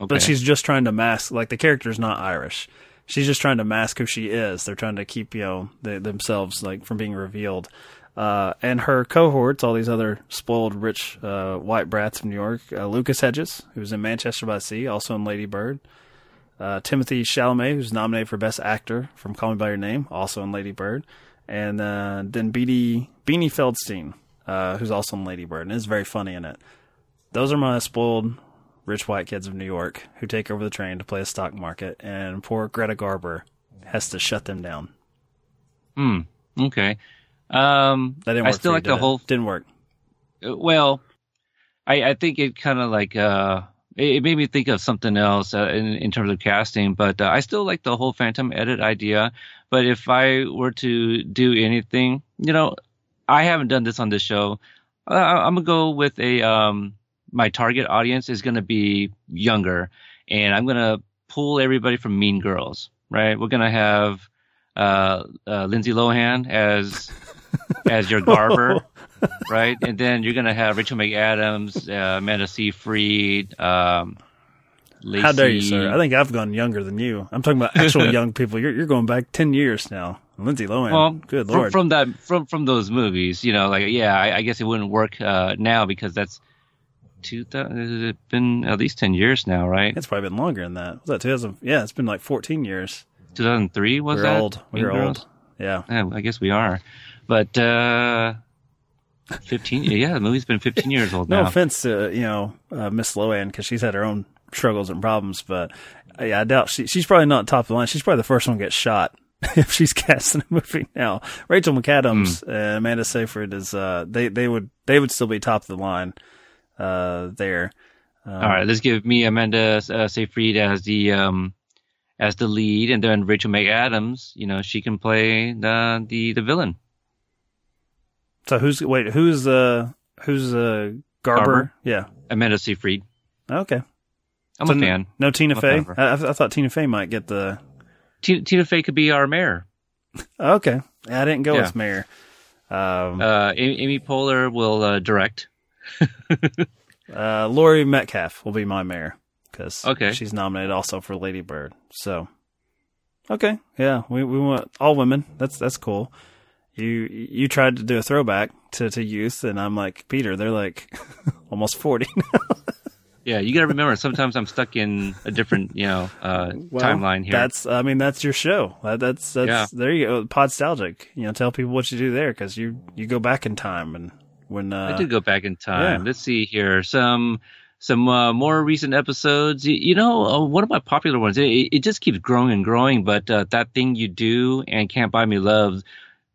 okay. but she's just trying to mask. Like the character's not Irish, she's just trying to mask who she is. They're trying to keep you know they, themselves like from being revealed. Uh, and her cohorts, all these other spoiled rich uh, white brats from New York, uh, Lucas Hedges, who's in Manchester by the Sea, also in Lady Bird, uh, Timothy Chalamet, who's nominated for Best Actor from Call Me by Your Name, also in Lady Bird. And uh, then Beanie, Beanie Feldstein, uh, who's also in Lady Bird, and is very funny in it. Those are my spoiled rich white kids of New York who take over the train to play a stock market, and poor Greta Garber has to shut them down. Hmm. Okay. Um, that didn't work. I still for like you, the whole it? didn't work. Well, I, I think it kind of like uh, it, it made me think of something else uh, in, in terms of casting, but uh, I still like the whole Phantom Edit idea. But if I were to do anything, you know, I haven't done this on this show. Uh, I'm going to go with a um, my target audience is going to be younger, and I'm going to pull everybody from Mean Girls, right? We're going to have uh, uh, Lindsay Lohan as as your Garber, right? And then you're going to have Rachel McAdams, uh, Amanda Seyfried, um Lacey. How dare you, sir? I think I've gone younger than you. I'm talking about actual young people. You're you're going back ten years now. Lindsay Lohan. Well, good lord. From, from that, from from those movies, you know, like yeah, I, I guess it wouldn't work uh, now because that's two thousand. It's been at least ten years now, right? It's probably been longer than that. Was that two thousand? Yeah, it's been like fourteen years. Two thousand three was We're that? We're old. We're old. old. Yeah. yeah. I guess we are, but uh, fifteen. yeah, the movie's been fifteen years old no now. No offense to you know uh, Miss Lohan because she's had her own struggles and problems, but yeah, I doubt she, she's probably not top of the line. She's probably the first one to get shot if she's cast in a movie now. Rachel McAdams mm. and Amanda Seyfried is uh, they they would they would still be top of the line uh, there. Um, All right, let's give me Amanda uh, Seyfried as the um, as the lead, and then Rachel McAdams. You know, she can play the the, the villain. So who's wait who's uh who's uh Garber? Garber? Yeah, Amanda Seyfried. Okay. I'm so a fan. No, no Tina Fey? I, I thought Tina Fey might get the... T- Tina Fey could be our mayor. Okay. I didn't go yeah. as mayor. Um, uh, Amy, Amy Poehler will uh, direct. uh, Laurie Metcalf will be my mayor because okay. she's nominated also for Lady Bird. So, okay. Yeah, we, we want all women. That's that's cool. You you tried to do a throwback to, to youth, and I'm like, Peter, they're like almost forty now. Yeah, you got to remember. Sometimes I'm stuck in a different, you know, uh, well, timeline here. That's, I mean, that's your show. That, that's, that's. Yeah. There you go, Podstalgic. You know, tell people what you do there because you, you go back in time and when uh, I did go back in time. Yeah. Let's see here. Some some uh, more recent episodes. You, you know, uh, one of my popular ones, it, it just keeps growing and growing, but uh, That Thing You Do and Can't Buy Me Love,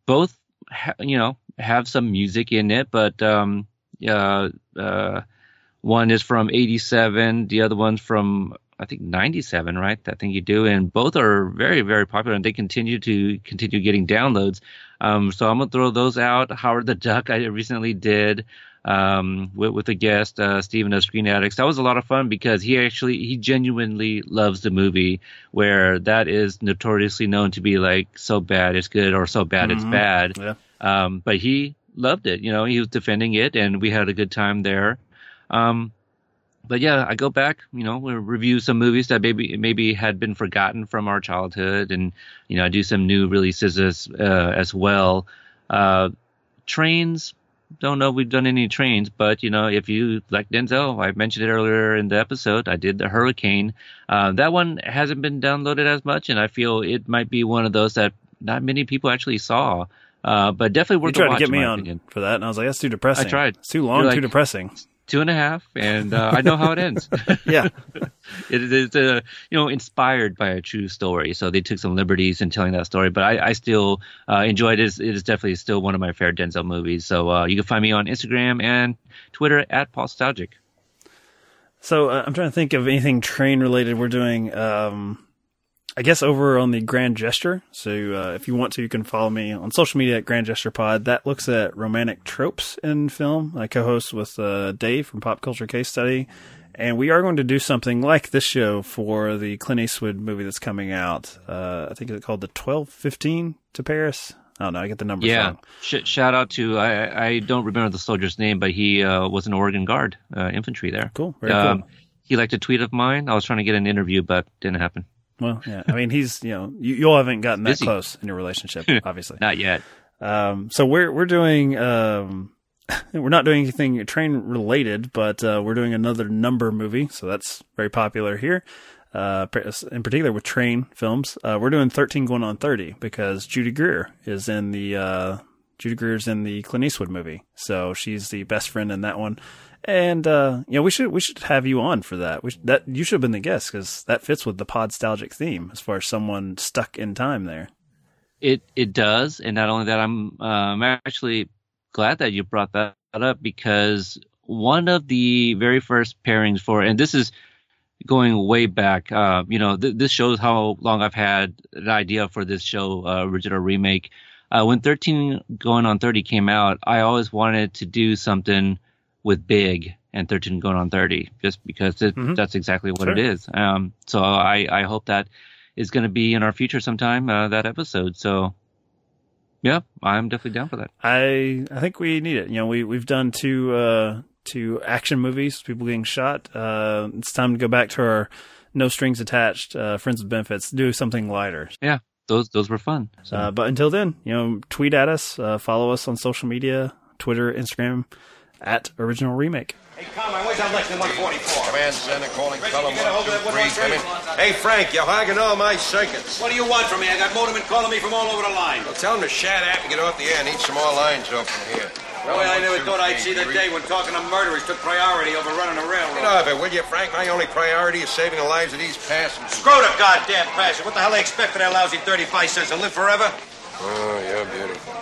both, ha- you know, have some music in it, but um, uh, uh, one is from eighty-seven, the other one's from, I think, ninety-seven, right? That Thing You Do, and both are very, very popular, and they continue to continue getting downloads. Um, so I'm going to throw those out. Howard the Duck, I recently did um, with, with a guest, uh, Steven of Screen Addicts. That was a lot of fun because he actually, he genuinely loves the movie, where that is notoriously known to be like so bad it's good or so bad mm-hmm. it's bad. Yeah. Um, but he loved it. You know, he was defending it, and we had a good time there. Um, But yeah, I go back, you know, we review some movies that maybe maybe had been forgotten from our childhood, and you know, I do some new releases as, uh, as well. Uh, trains, don't know if we've done any trains, but you know, if you like Denzel, I mentioned it earlier in the episode, I did The Hurricane. Uh, that one hasn't been downloaded as much, and I feel it might be one of those that not many people actually saw. Uh, but definitely worth watching. You tried to, to get me on opinion. For that, and I was like, that's too depressing. I tried. It's too long, like, too depressing. Two and a half, and uh, I know how it ends. Yeah, it is uh, you know, inspired by a true story, so they took some liberties in telling that story. But I, I still uh, enjoyed it. It is definitely still one of my favorite Denzel movies. So uh, you can find me on Instagram and Twitter at Podstalgic. So uh, I'm trying to think of anything train related we're doing. Um, I guess over on the Grand Gesture. So uh, if you want to, you can follow me on social media at Grand Gesture Pod. That looks at romantic tropes in film. I co-host with uh, Dave from Pop Culture Case Study. And we are going to do something like this show for the Clint Eastwood movie that's coming out. Uh, I think it's called The twelve fifteen to Paris. I don't know. I get the numbers yeah. wrong. Sh- shout out to, I, I don't remember the soldier's name, but he uh, was an Oregon Guard, uh, infantry there. Cool. Very um, cool. He liked a tweet of mine. I was trying to get an interview, but didn't happen. Well, yeah. I mean, he's, you know, you, you all haven't gotten that close in your relationship, obviously. Not yet. Um, so we're, we're doing, um, we're not doing anything train related, but, uh, we're doing another number movie. So that's very popular here. Uh, in particular with train films, uh, we're doing thirteen going on thirty because Judy Greer is in the, uh, Judy Greer's in the Clint Eastwood movie. So she's the best friend in that one. And, uh, you know, we should, we should have you on for that. We sh- that you should have been the guest, because that fits with the Podstalgic theme as far as someone stuck in time there. It, it does. And not only that, I'm, uh, I'm actually glad that you brought that up, because one of the very first pairings for, and this is going way back, uh, you know, th- this shows how long I've had an idea for this show, uh, Original Remake. Uh, when thirteen going on thirty came out, I always wanted to do something with Big and thirteen going on thirty, just because it, mm-hmm. that's exactly what sure. it is. Um, so I, I hope that is going to be in our future sometime, uh, that episode. So yeah, I'm definitely down for that. I, I think we need it. You know, we, we've done two, uh, two action movies, people getting shot. Uh, it's time to go back to our no strings attached, uh, friends with benefits, do something lighter. Yeah. Those, those were fun. So. Uh, but until then, you know, tweet at us, uh, follow us on social media, Twitter, Instagram, at Original Remake. Hey, come, I wish I'm less than one forty-four. Command center calling Pelham one two three. Hey, Frank, you're hogging all my circuits. What do you want from me? I got motormen calling me from all over the line. Well, tell them to shut up and get off the air and eat some more lines up from here. Well, well, I never thought I'd see the day when talking to murderers took priority over running a railroad. You know of it, will you, Frank? My only priority is saving the lives of these passengers. Screw the goddamn passengers. What the hell they expect for their lousy thirty-five cents and live forever? Oh, you're beautiful.